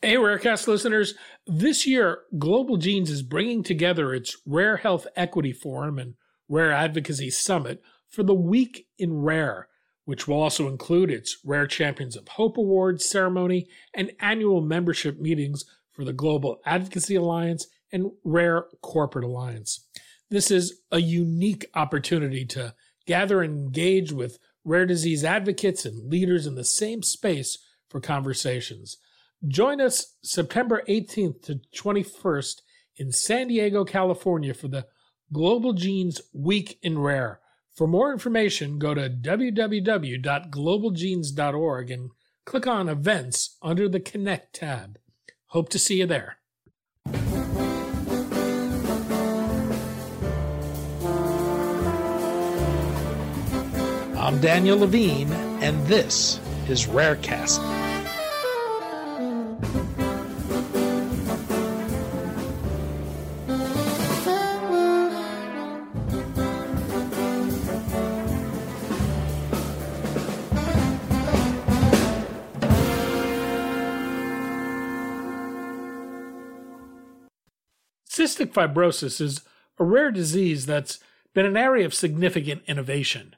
Hey, Rarecast listeners. This year, Global Genes is bringing together its Rare Health Equity Forum and Rare Advocacy Summit for the Week in Rare, which will also include its Rare Champions of Hope Awards ceremony and annual membership meetings for the Global Advocacy Alliance and Rare Corporate Alliance. This is a unique opportunity to gather and engage with rare disease advocates and leaders in the same space for conversations. Join us September 18th to 21st in San Diego, California for the Global Genes Week in Rare. For more information, go to www.globalgenes.org and click on Events under the Connect tab. Hope to see you there. I'm Daniel Levine, and this is Rarecast. Cystic fibrosis is a rare disease that's been an area of significant innovation.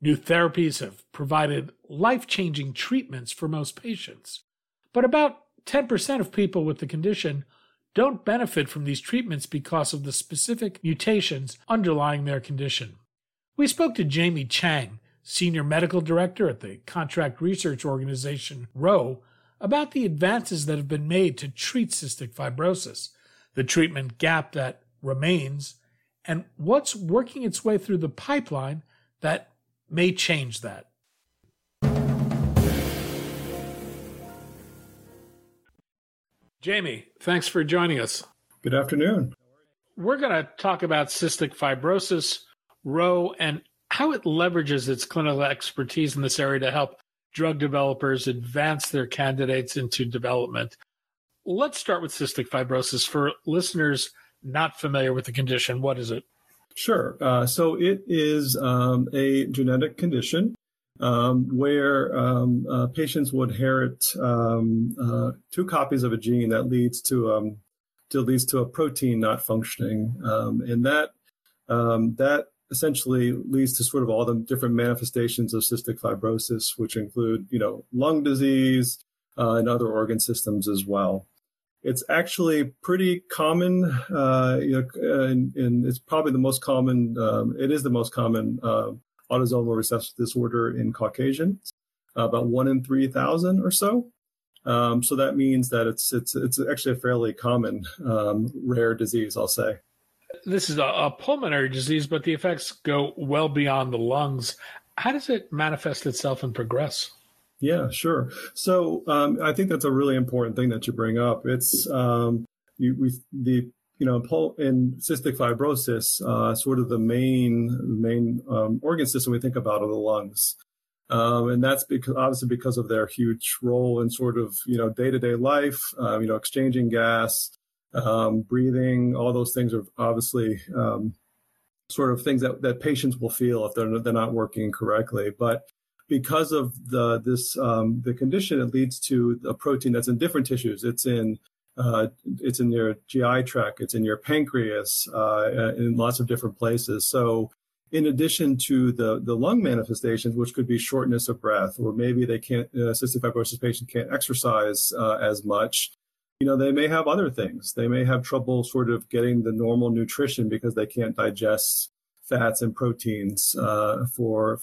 New therapies have provided life-changing treatments for most patients. But about 10% of people with the condition don't benefit from these treatments because of the specific mutations underlying their condition. We spoke to Jamie Chang, Senior Medical Director at the contract research organization Rho, about the advances that have been made to treat cystic fibrosis, the treatment gap that remains, and what's working its way through the pipeline that may change that. Jamie, thanks for joining us. Good afternoon. We're going to talk about cystic fibrosis, Rho, and how it leverages its clinical expertise in this area to help drug developers advance their candidates into development. Let's start with cystic fibrosis. For listeners not familiar with the condition, what is it? Sure. So it is a genetic condition where patients will inherit two copies of a gene that leads to a protein not functioning, and that essentially leads to sort of all the different manifestations of cystic fibrosis, which include lung disease and other organ systems as well. It's actually pretty common, and it's probably the most common. It is the most common autosomal recessive disorder in Caucasians, about 1 in 3,000 or so. So that means that it's actually a fairly common rare disease, I'll say. This is a pulmonary disease, but the effects go well beyond the lungs. How does it manifest itself and progress? Yeah, sure. So I think that's a really important thing that you bring up. It's in cystic fibrosis, sort of the main organ system we think about are the lungs, and that's because of their huge role in sort of day-to-day life, exchanging gas, breathing, all those things are obviously sort of things that patients will feel if they're not working correctly, but. Because of the condition, it leads to a protein that's in different tissues. It's in your GI tract, it's in your pancreas, in lots of different places. So, in addition to the lung manifestations, which could be shortness of breath, or maybe they can't, cystic fibrosis patient can't exercise as much. They may have other things. They may have trouble sort of getting the normal nutrition because they can't digest fats and proteins for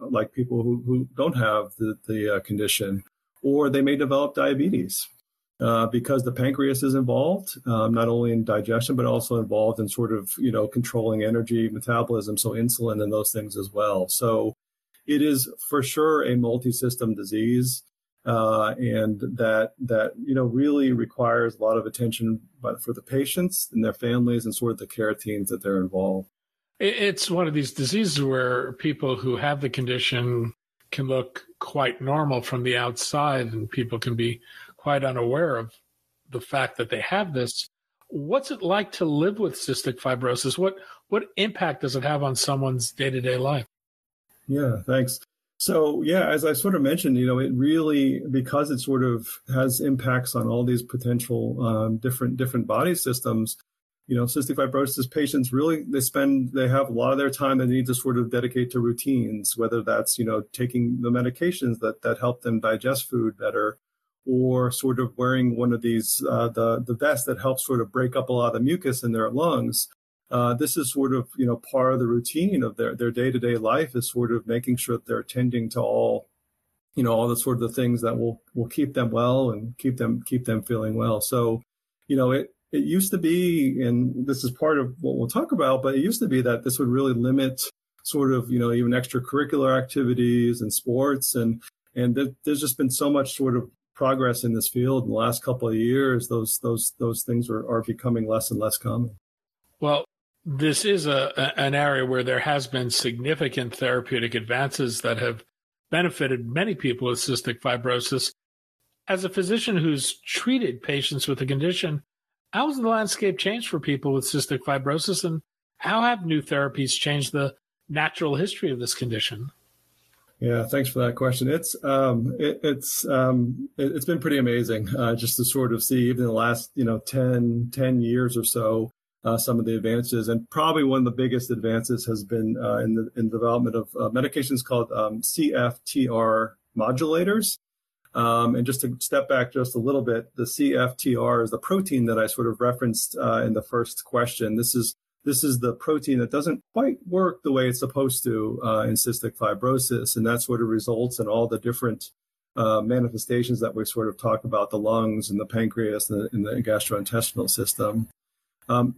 like people who don't have the condition, or they may develop diabetes because the pancreas is involved, not only in digestion, but also involved in sort of, controlling energy metabolism, so insulin and those things as well. So it is for sure a multi-system disease and that really requires a lot of attention for the patients and their families and sort of the care teams that they're involved. It's one of these diseases where people who have the condition can look quite normal from the outside, and people can be quite unaware of the fact that they have this. What's it like to live with cystic fibrosis? What impact does it have on someone's day-to-day life? Yeah, thanks. So yeah, as I sort of mentioned, you know, it really, because it sort of has impacts on all these potential different body systems. You know, cystic fibrosis patients really, they have a lot of their time they need to sort of dedicate to routines, whether that's, you know, taking the medications that help them digest food better, or sort of wearing one of these, the vest that helps sort of break up a lot of the mucus in their lungs. This is sort of, you know, part of the routine of their day-to-day life, is sort of making sure that they're attending to all, you know, all the sort of the things that will keep them well and keep them feeling well. So, you know, it used to be, and this is part of what we'll talk about, but it used to be that this would really limit sort of, you know, even extracurricular activities and sports. And there's just been so much sort of progress in this field in the last couple of years. Those things are becoming less and less common. Well, this is an area where there has been significant therapeutic advances that have benefited many people with cystic fibrosis. As a physician who's treated patients with the condition, how has the landscape changed for people with cystic fibrosis, and how have new therapies changed the natural history of this condition? Yeah, thanks for that question. It's been pretty amazing just to sort of see, even in the last, you know, 10 years or so, some of the advances. And probably one of the biggest advances has been in the development of medications called CFTR modulators. And just to step back just a little bit, the CFTR is the protein that I sort of referenced in the first question. This is the protein that doesn't quite work the way it's supposed to in cystic fibrosis, and that sort of results in all the different manifestations that we sort of talk about: the lungs and the pancreas and the gastrointestinal system.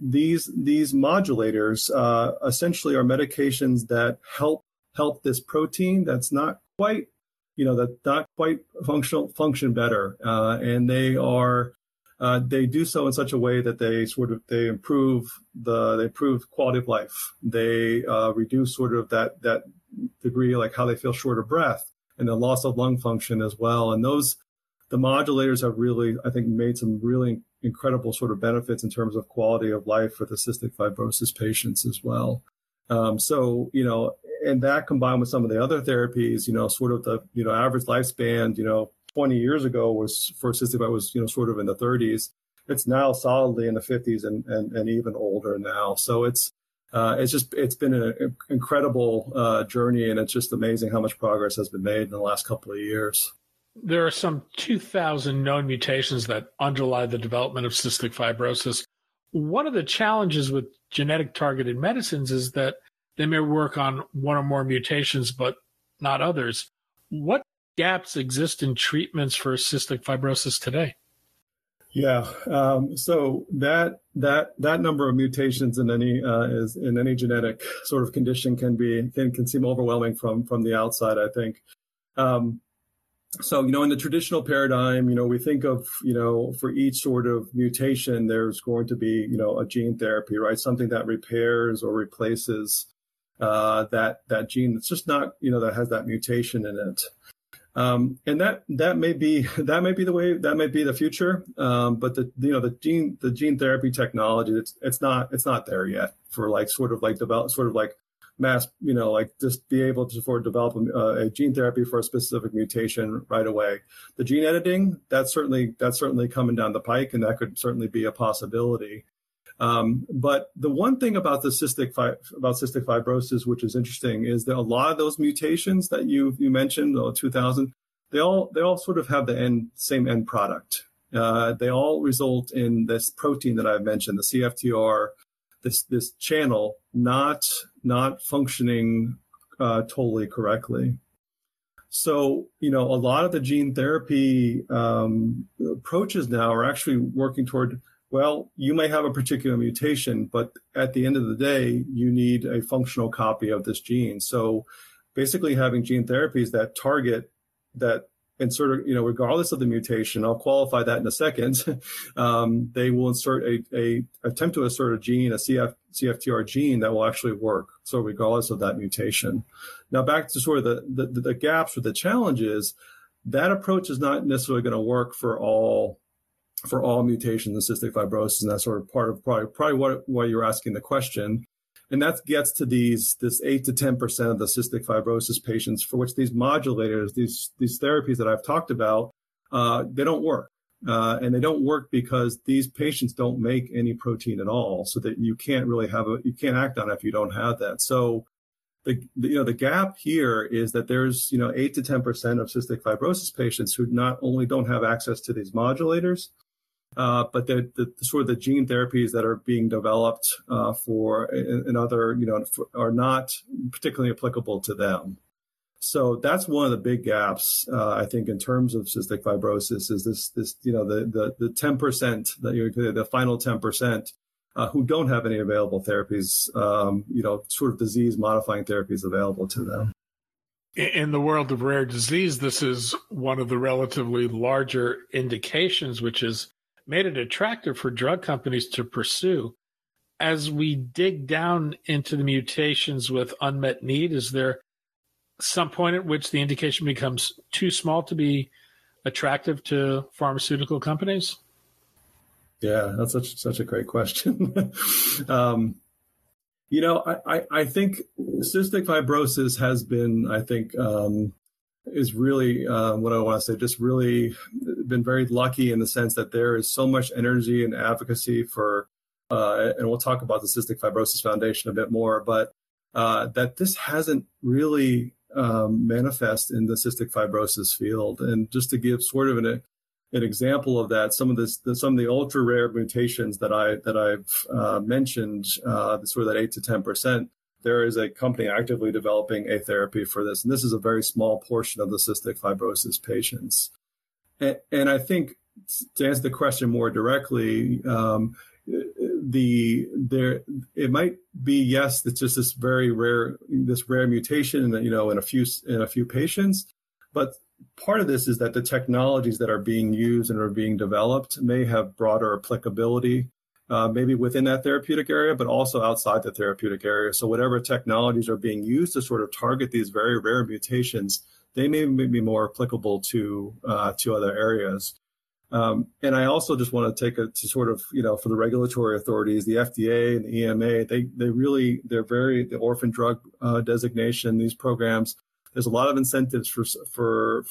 These modulators essentially are medications that help this protein that's not quite, you know, that not quite function better. And they do so in such a way that they improve quality of life. They reduce sort of that degree, like how they feel short of breath and the loss of lung function as well. And the modulators have really, I think, made some really incredible sort of benefits in terms of quality of life for the cystic fibrosis patients as well. So, you know, and that combined with some of the other therapies, you know, sort of the, you know, average lifespan, you know, 20 years ago was for cystic fibrosis was, you know, sort of in the 30s. It's now solidly in the 50s and even older now. So it's been an incredible journey, and it's just amazing how much progress has been made in the last couple of years. There are some 2,000 known mutations that underlie the development of cystic fibrosis. One of the challenges with genetic targeted medicines is that they may work on one or more mutations, but not others. What gaps exist in treatments for cystic fibrosis today? Yeah, so that number of mutations in any genetic sort of condition can seem overwhelming from the outside, I think. So, you know, in the traditional paradigm, you know, we think of, you know, for each sort of mutation, there's going to be, you know, a gene therapy, right? Something that repairs or replaces that gene that's just not, you know, that has that mutation in it. And that may be the way, that may be the future. But the gene therapy technology, it's not there yet for just be able to sort of develop a gene therapy for a specific mutation right away. The gene editing, that's certainly coming down the pike, and that could certainly be a possibility. But the one thing about cystic fibrosis, which is interesting, is that a lot of those mutations that you mentioned, the 2000, they all sort of have the same end product. They all result in this protein that I've mentioned, the CFTR. This channel not functioning totally correctly. So, you know, a lot of the gene therapy approaches now are actually working toward, well, you may have a particular mutation, but at the end of the day, you need a functional copy of this gene. So basically having gene therapies that target that, and sort of, you know, regardless of the mutation, I'll qualify that in a second. They will insert a gene, a CFTR gene that will actually work. So regardless of that mutation. Now back to sort of the gaps or the challenges, that approach is not necessarily going to work for all mutations in cystic fibrosis, and that's sort of part of probably why you're asking the question. And that gets to this 8 to 10% of the cystic fibrosis patients for which these modulators, these therapies that I've talked about, they don't work. And they don't work because these patients don't make any protein at all, so that you can't really have you can't act on it if you don't have that. So the gap here is that there's, 8 to 10% of cystic fibrosis patients who not only don't have access to these modulators, but the sort of the gene therapies that are being developed for and other, are not particularly applicable to them. So that's one of the big gaps, I think, in terms of cystic fibrosis is this the 10% that the final 10% who don't have any available therapies, sort of disease modifying therapies available to them. In the world of rare disease, this is one of the relatively larger indications, which has made it attractive for drug companies to pursue. As we dig down into the mutations with unmet need, is there some point at which the indication becomes too small to be attractive to pharmaceutical companies? Yeah, that's such a great question. I think cystic fibrosis has been, is really what I want to say, just really been very lucky in the sense that there is so much energy and advocacy for, and we'll talk about the Cystic Fibrosis Foundation a bit more, but that this hasn't really manifest in the cystic fibrosis field. And just to give sort of an example of that, some of the ultra rare mutations that I've mentioned, sort of that 8 to 10%, there is a company actively developing a therapy for this, and this is a very small portion of the cystic fibrosis patients. And I think to answer the question more directly, it might be, yes, it's just this very rare, this rare mutation that, in a few patients, but part of this is that the technologies that are being used and are being developed may have broader applicability, maybe within that therapeutic area, but also outside the therapeutic area. So whatever technologies are being used to sort of target these very rare mutations, they may be more applicable to other areas. And I also just want to take it to sort of, for the regulatory authorities, the FDA and the EMA, the orphan drug designation, these programs, there's a lot of incentives for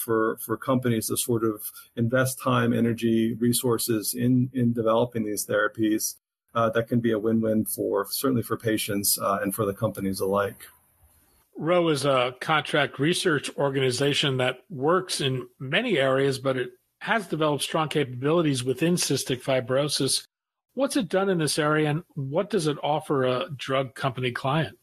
companies to sort of invest time, energy, resources in developing these therapies that can be a win-win certainly for patients and for the companies alike. Rho is a contract research organization that works in many areas, but it has developed strong capabilities within cystic fibrosis. What's it done in this area, and what does it offer a drug company client?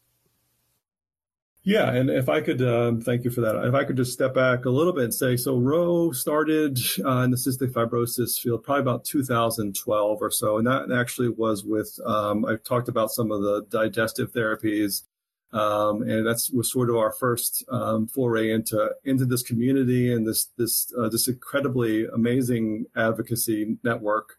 Yeah, and if I could, thank you for that. If I could just step back a little bit and say, so Rho started in the cystic fibrosis field probably about 2012 or so, and that actually was with, I've talked about some of the digestive therapies, and was sort of our first foray into this community and this incredibly amazing advocacy network.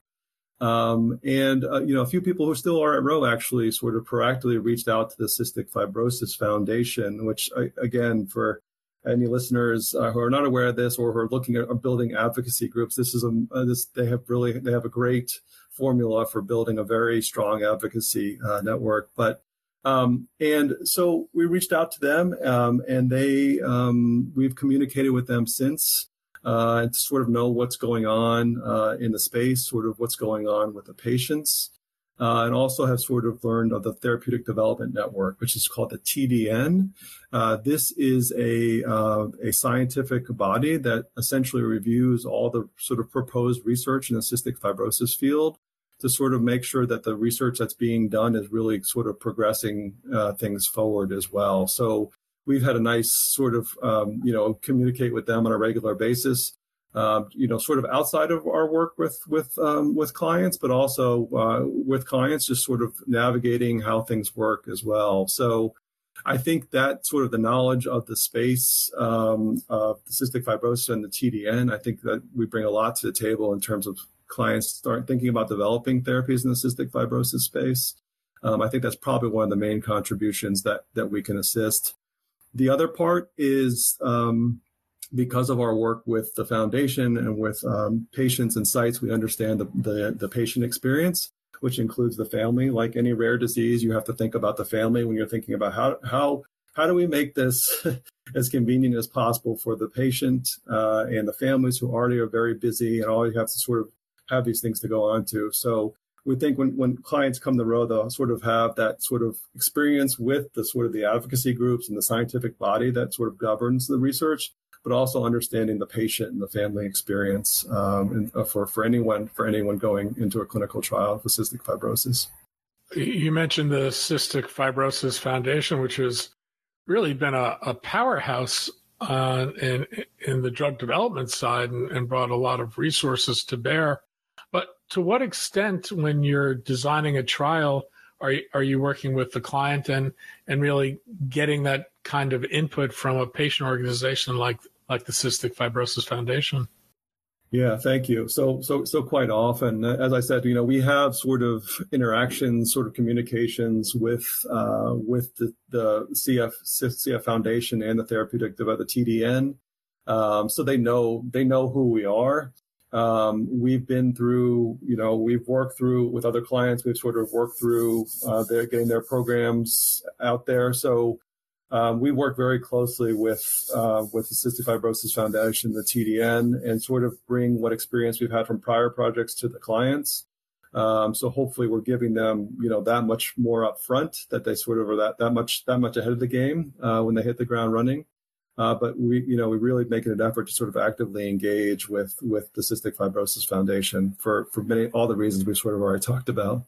A few people who still are at Rho actually sort of proactively reached out to the Cystic Fibrosis Foundation, which, again, for any listeners who are not aware of this or who are looking at or building advocacy groups, this is they have a great formula for building a very strong advocacy network, but. And so we reached out to them, and we've communicated with them since, to sort of know what's going on, in the space, sort of what's going on with the patients, and also have sort of learned of the Therapeutic Development Network, which is called the TDN. This is a scientific body that essentially reviews all the sort of proposed research in the cystic fibrosis field, to sort of make sure that the research that's being done is really sort of progressing things forward as well. So we've had a nice sort of, communicate with them on a regular basis, sort of outside of our work with clients, but also with clients, just sort of navigating how things work as well. So I think that sort of the knowledge of the space of the cystic fibrosis and the TDN, I think that we bring a lot to the table in terms of clients start thinking about developing therapies in the cystic fibrosis space. I think that's probably one of the main contributions that we can assist. The other part is because of our work with the foundation and with patients and sites, we understand the patient experience. which includes the family. Like any rare disease, you have to think about the family when you're thinking about how do we make this as convenient as possible for the patient and the families who already are very busy and already have to sort of have these things to go on to. So we think when clients come to Rho, they'll sort of have that sort of experience with the sort of the advocacy groups and the scientific body that sort of governs the research, but also understanding the patient and the family experience for anyone going into a clinical trial for cystic fibrosis. You mentioned the Cystic Fibrosis Foundation, which has really been a powerhouse in the drug development side and brought a lot of resources to bear. But to what extent, when you're designing a trial, are you working with the client and really getting that kind of input from a patient organization like the Cystic Fibrosis Foundation? Yeah, thank you. So quite often, as I said, we have sort of interactions, sort of communications with the CF Foundation and the Therapeutic Development, the TDN. So they know who we are. We've been through, we've worked through with other clients. We've sort of worked through their getting their programs out there. So we work very closely with the Cystic Fibrosis Foundation, the TDN, and sort of bring what experience we've had from prior projects to the clients. So hopefully we're giving them, that much more upfront, that they sort of are that much ahead of the game when they hit the ground running. But we really make an effort to sort of actively engage with the Cystic Fibrosis Foundation for all the reasons we sort of already talked about.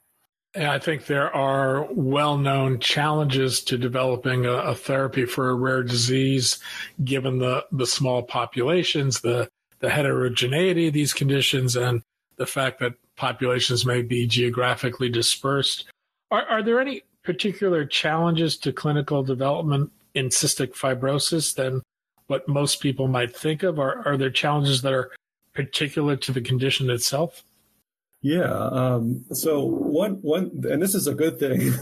And I think there are well-known challenges to developing a therapy for a rare disease, given the small populations, the heterogeneity of these conditions, and the fact that populations may be geographically dispersed. Are there any particular challenges to clinical development in cystic fibrosis than what most people might think of? Are there challenges that are particular to the condition itself? Yeah. So one, and this is a good thing.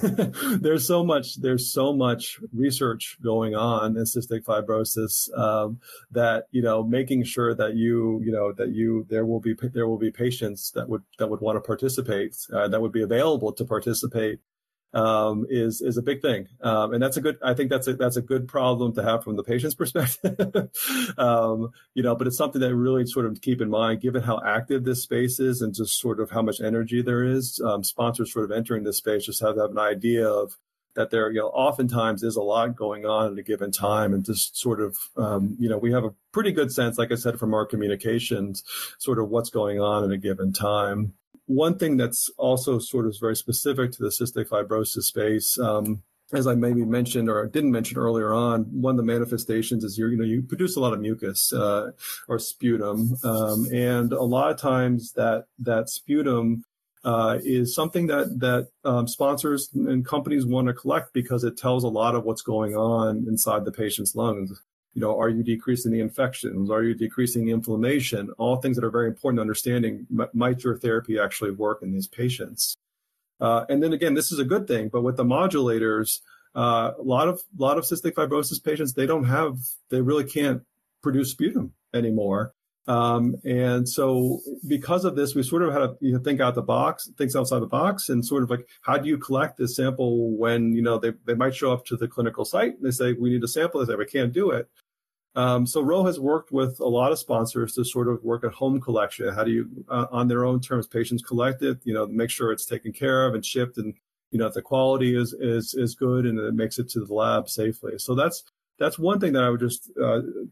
There's so much research going on in cystic fibrosis, that, making sure that there will be patients that would want to participate, that would be available to participate, is a big thing. And I think that's a good problem to have from the patient's perspective. But it's something that really sort of keep in mind, given how active this space is and just sort of how much energy there is. Sponsors sort of entering this space just have to have an idea of that there, oftentimes is a lot going on at a given time, and just sort of, we have a pretty good sense, like I said, from our communications, sort of what's going on at a given time. One thing that's also sort of very specific to the cystic fibrosis space, as I maybe mentioned or didn't mention earlier on, one of the manifestations is you produce a lot of mucus or sputum, and a lot of times that sputum is something that sponsors and companies want to collect because it tells a lot of what's going on inside the patient's lungs. Are you decreasing the infections? Are you decreasing the inflammation? All things that are very important to understanding. Might your therapy actually work in these patients? And then again, this is a good thing, but with the modulators, a lot of cystic fibrosis patients, they really can't produce sputum anymore. And so because of this, we sort of had to think outside the box, and sort of like, how do you collect this sample when, they might show up to the clinical site and they say, we need a sample. They say, we can't do it. So Rho has worked with a lot of sponsors to sort of work at home collection. How do you, on their own terms, patients collect it, make sure it's taken care of and shipped, and, if the quality is good and it makes it to the lab safely. So that's one thing that I would just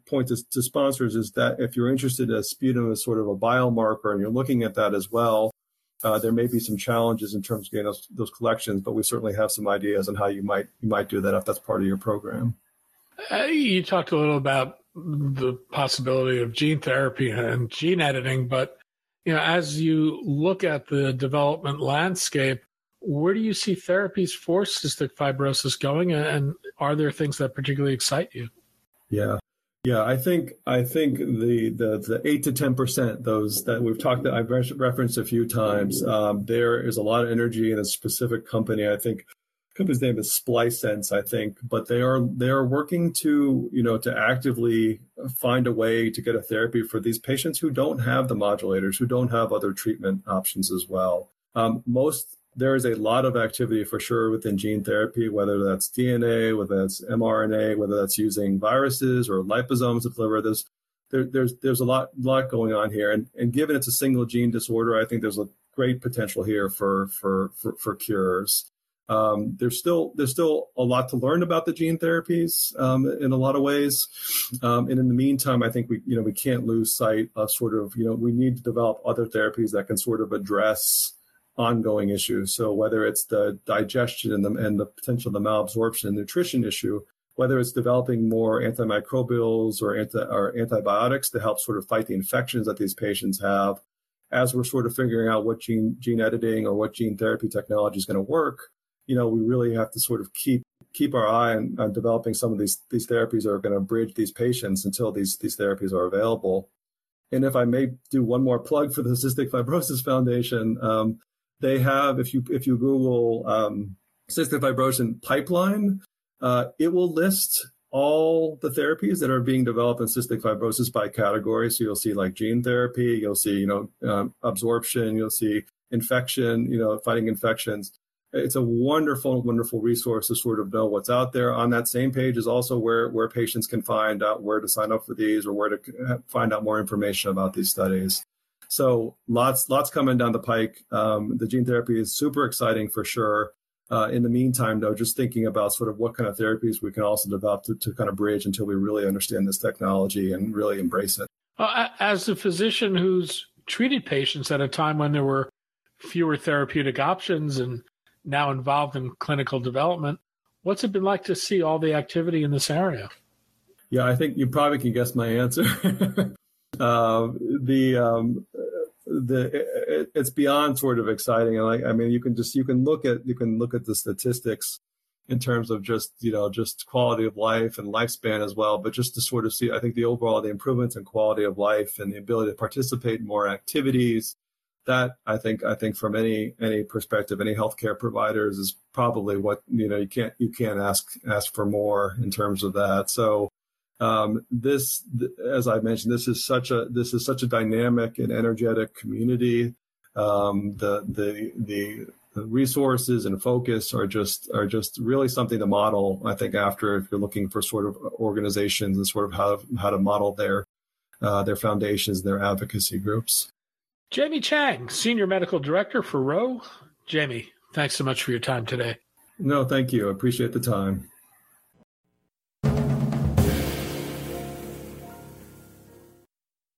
point to sponsors, is that if you're interested in sputum as sort of a biomarker and you're looking at that as well, there may be some challenges in terms of getting those collections, but we certainly have some ideas on how you might do that if that's part of your program. You talked a little about the possibility of gene therapy and gene editing, but as you look at the development landscape, where do you see therapies for cystic fibrosis going, and are there things that particularly excite you? Yeah. I think the 8 to 10%, those that we've talked that I've referenced a few times. There is a lot of energy in a specific company. I think the company's name is Splice Sense, I think, but they are working to to actively find a way to get a therapy for these patients who don't have the modulators, who don't have other treatment options as well. Most there is a lot of activity for sure within gene therapy, whether that's DNA, whether that's mRNA, whether that's using viruses or liposomes to deliver this. There's a lot going on here. And given it's a single gene disorder, I think there's a great potential here for cures. There's still a lot to learn about the gene therapies in a lot of ways. And in the meantime, I think we can't lose sight of we need to develop other therapies that can sort of address ongoing issues. So whether it's the digestion and the potential the malabsorption and nutrition issue, whether it's developing more antimicrobials or antibiotics to help sort of fight the infections that these patients have, as we're sort of figuring out what gene editing or what gene therapy technology is going to work, we really have to sort of keep our eye on developing some of these therapies that are going to bridge these patients until these therapies are available. And if I may do one more plug for the Cystic Fibrosis Foundation, they have, if you Google Cystic Fibrosis Pipeline, it will list all the therapies that are being developed in cystic fibrosis by category. So you'll see like gene therapy, you'll see, absorption, you'll see infection, fighting infections. It's a wonderful, wonderful resource to sort of know what's out there. On that same page is also where patients can find out where to sign up for these or where to find out more information about these studies. So lots coming down the pike. The gene therapy is super exciting for sure. In the meantime, though, just thinking about sort of what kind of therapies we can also develop to kind of bridge until we really understand this technology and really embrace it. As a physician who's treated patients at a time when there were fewer therapeutic options and now involved in clinical development, what's it been like to see all the activity in this area? Yeah, I think you probably can guess my answer. It's beyond sort of exciting, and you can look at the statistics in terms of just quality of life and lifespan as well, but just to sort of see, I think the improvements in quality of life and the ability to participate in more activities, that I think from any perspective, any healthcare providers, is probably what you can't ask for more in terms of that. So as I mentioned, this is such a dynamic and energetic community. The resources and focus are just really something to model, I think, after, if you're looking for sort of organizations and sort of how to model their foundations, their advocacy groups. Jamie Chang, Senior Medical Director for Rho. Jamie, thanks so much for your time today. No, thank you. I appreciate the time.